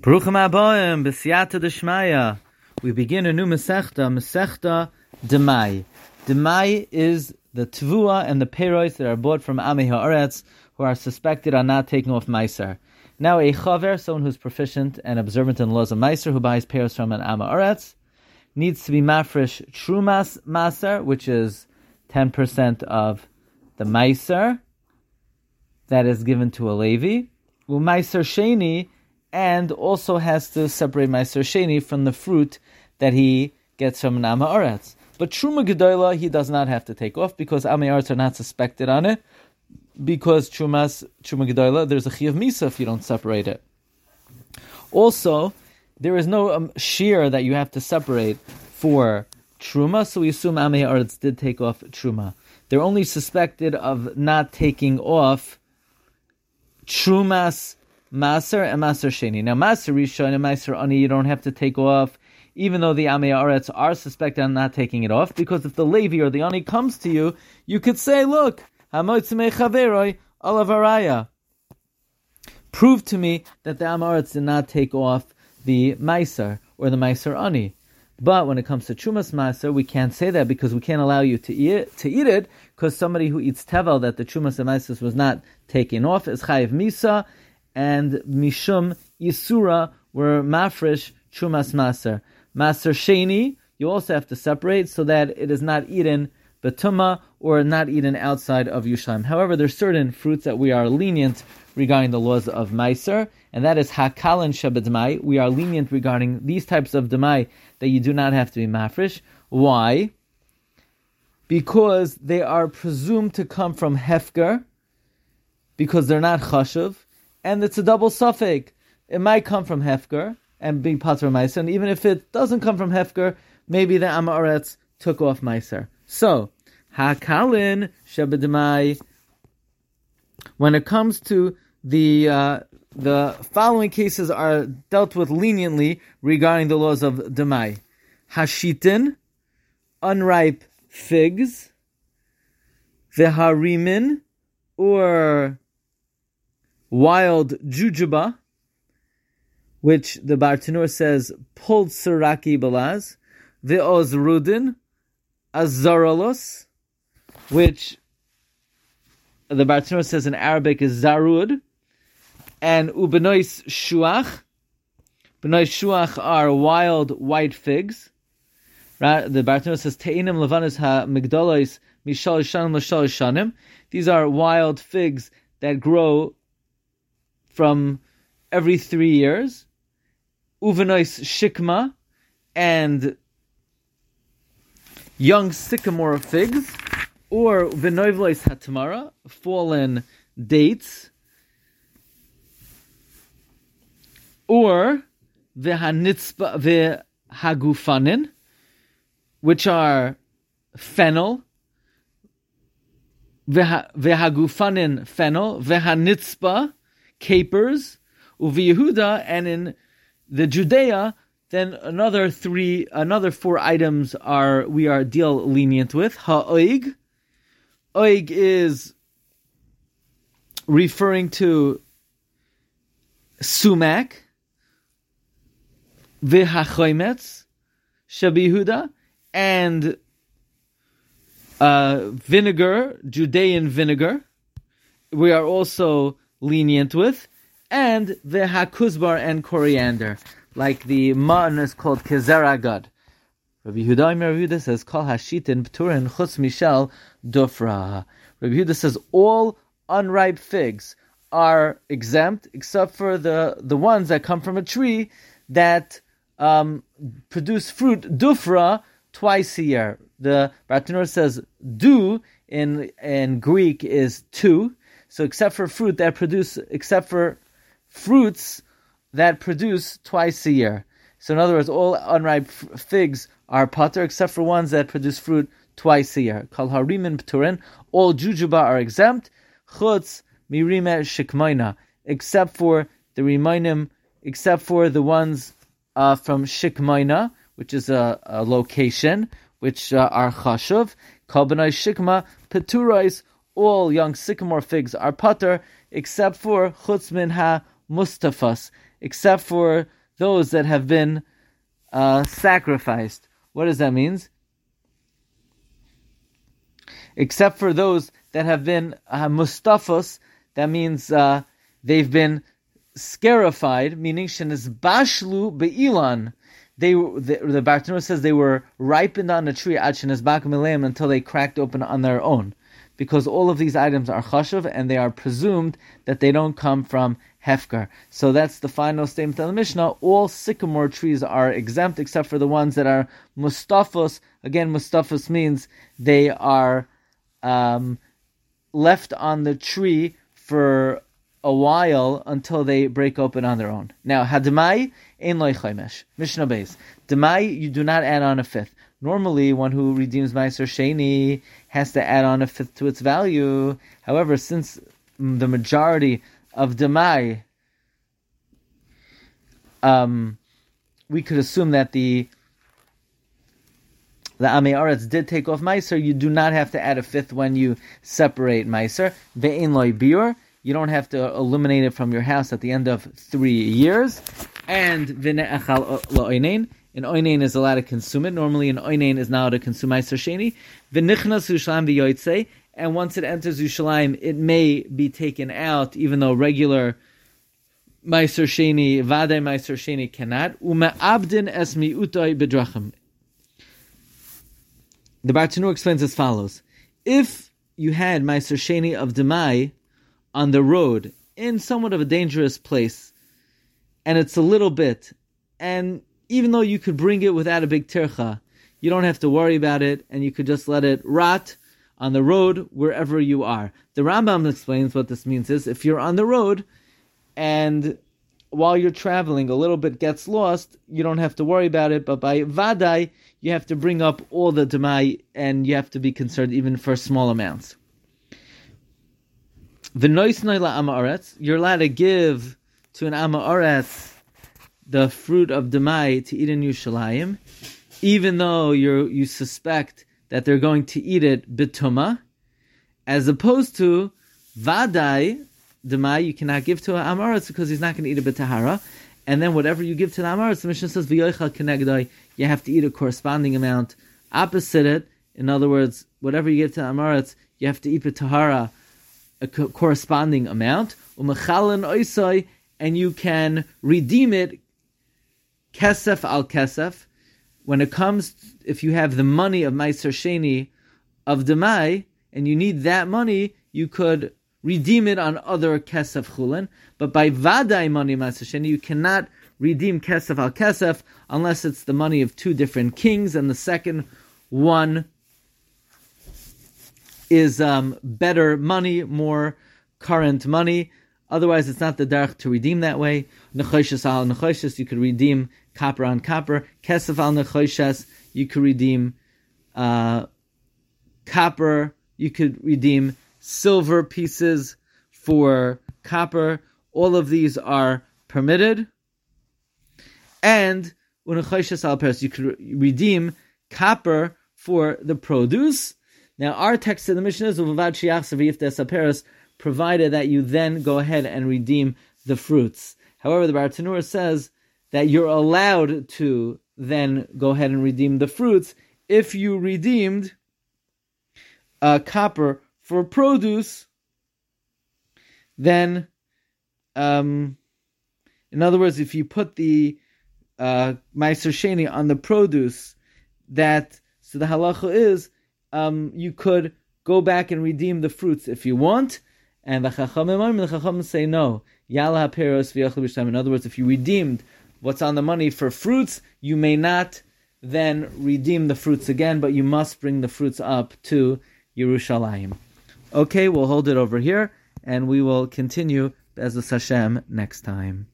Baruch HaMa'aboim, B'siyata D'Shmaya. We begin a new Masechta, Masechta Demai. Demai is the Tvua and the Perois that are bought from Ami Ha'aretz, who are suspected on not taking off Miser. Now a Chaver, someone who's proficient and observant in laws of Miser, who buys Perois from an Ami Ha'aretz, needs to be Mafrish Terumas Ma'aser, which is 10% of the Miser that is given to a Levi. Ma'aser Sheni, and also has to separate Ma'aser Sheni from the fruit that he gets from an Ami Ha'aretz. But Terumah Gedolah he does not have to take off because Ami Ha'aretz are not suspected on it, because Terumah Gedolah, there's a Chi of Misa if you don't separate it. Also, there is no shear that you have to separate for Terumah, so we assume Ami Ha'aretz did take off Terumah. They're only suspected of not taking off Terumas Ma'aser and Ma'aser Sheni. Now, Ma'aser Rishon and Ma'aser Ani you don't have to take off, even though the Ami Ha'aretz are suspected on not taking it off, because if the Levi or the Ani comes to you, you could say, look, Hamotzimei Chaveroi Olav Araya. Prove to me that the Ami Ha'aretz did not take off the Ma'aser or the Ma'aser Ani. But when it comes to Terumas Ma'aser, we can't say that because we can't allow you to eat it, because somebody who eats Tevel that the Terumas and Ma'aser was not taken off is Chayiv Misa, and Mishum Yisura were Mafrish Terumas Ma'aser. Ma'aser Sheni, you also have to separate so that it is not eaten Betuma or not eaten outside of Yerushalayim. However, there are certain fruits that we are lenient regarding the laws of Ma'aser, and that is Hakal and Shebedemai. We are lenient regarding these types of Demai that you do not have to be Mafrish. Why? Because they are presumed to come from Hefger, because they're not Khashuv, and it's a double suffix. It might come from Hefger and be Patra Ma'aser, and even if it doesn't come from Hefger, maybe the Ami Ha'aretz took off Ma'aser. So, Hakalin Shebedemai. When it comes to the following cases are dealt with leniently regarding the laws of Demai. Hashitin, unripe figs, veharimin, or wild jujube, which the Bartonor says pulled siraki balaz, veozrudin, azaralos, which the Bartonor says in Arabic is zarud, and ubenois shuach. Benois shuach are wild white figs. Right? The Bartonor says teinim levanos ha migdalois mishal shanim l'shal shanim. These are wild figs that grow from every 3 years. Uvenois shikma, and young sycamore figs, or v'noivlois hatmara, fallen dates, or vehanitzpa Vehagufanin, which are fennel, Vehagufanin fennel, vehanitzpa capers, uvi Yehuda, and in the Judea, then another four items we are lenient with. Ha'oig. Oig is referring to sumac, v'hachometz, Rabbi Huda, and vinegar, Judean vinegar, we are also lenient with, and v'hakuzbar and coriander, like the ma'an is called kezeragad. Rabbi Huda says, "Kol hashitin b'turin chutz mishal dufra." Rabbi Huda says all unripe figs are exempt, except for the ones that come from a tree that produce fruit dufra twice a year. The Bartonur says "du" in Greek is two, so except for fruits that produce twice a year. So in other words, all unripe figs are pater, except for ones that produce fruit twice a year. Kal harimin p'turin, all jujuba are exempt. Chutz mirime Shikmaina, except for the ones from Shikmaina, which is a location, which are chashuv. Kal b'nai shikma p'turais, all young sycamore figs are pater, except for chutz min ha mustafos, except for those that have been sacrificed. What does that mean? Except for those that have been mustafos, that means they've been scarified, meaning shenis bashlu be'ilan. The Bartonor says they were ripened on the tree ad shenis bakamileim, until they cracked open on their own, because all of these items are Khashuv and they are presumed that they don't come from Hefger. So that's the final statement of the Mishnah. All sycamore trees are exempt except for the ones that are mustafos. Again, mustafos means they are left on the tree for a while until they break open on their own. Now, hademai ein loy chaimesh. Mishnah Beis. Demai, you do not add on a fifth. Normally, one who redeems Ma'aser Sheni has to add on a fifth to its value. However, since the majority of demai, we could assume that the Ami Ha'aretz did take off Ma'aser, you do not have to add a fifth when you separate Ma'aser. Ve'en loy biur. You don't have to eliminate it from your house at the end of 3 years. And v'ne'achal o'inain. An o'inain is allowed to consume it. Normally, an o'inain is now allowed to consume Ma'aser Sheni. V'nichnas Yerushalayim v'yotzei. And once it enters Yerushalayim, it may be taken out, even though regular Ma'aser Sheni, v'adai Ma'aser Sheni cannot. U'me'abdin es mi'utoi b'drachim. The Bartonur explains as follows. If you had Ma'aser Sheni of Demai on the road, in somewhat of a dangerous place, and it's a little bit, and even though you could bring it without a big tircha, you don't have to worry about it, and you could just let it rot on the road wherever you are. The Rambam explains what this means is, if you're on the road, and while you're traveling, a little bit gets lost, you don't have to worry about it, but by vadai, you have to bring up all the demai, and you have to be concerned even for small amounts. V'noisnoi la amaretz, you're allowed to give to an amaretz the fruit of demai to eat in Yerushalayim, even though you suspect that they're going to eat it betuma, as opposed to vadai demai, you cannot give to an amaretz because he's not going to eat it betahara, and then whatever you give to the amaretz, the Mishnah says v'yoichal kenegdoi, you have to eat a corresponding amount opposite it. In other words, whatever you give to the amaretz, you have to eat betahara, a corresponding amount, and you can redeem it kesef al kesef. When it comes, if you have the money of Ma'aser Sheni of demai, and you need that money, you could redeem it on other kesef chulin, but by vadai money Ma'aser Sheni, you cannot redeem kesef al kesef, unless it's the money of two different kings, and the second one is better money, more current money. Otherwise, it's not the darach to redeem that way. Nechoshes al nechoshes, you could redeem copper on copper. Kesef al nechoshes, you could redeem copper. You could redeem silver pieces for copper. All of these are permitted. And unechoshes al peres, you could redeem copper for the produce. Now, our text in the Mishnah is Uvad Shiach Saviftes Aperis, provided that you then go ahead and redeem the fruits. However, the Bartenura says that you're allowed to then go ahead and redeem the fruits if you redeemed copper for produce. Then, in other words, if you put the Ma'aser Sheni on the produce, so the halacha is, you could go back and redeem the fruits if you want, and the Chachamim say no. Yala haperos v'yachal b'shtam. In other words, if you redeemed what's on the money for fruits, you may not then redeem the fruits again, but you must bring the fruits up to Yerushalayim. Okay, we'll hold it over here, and we will continue Be'ezus Hashem next time.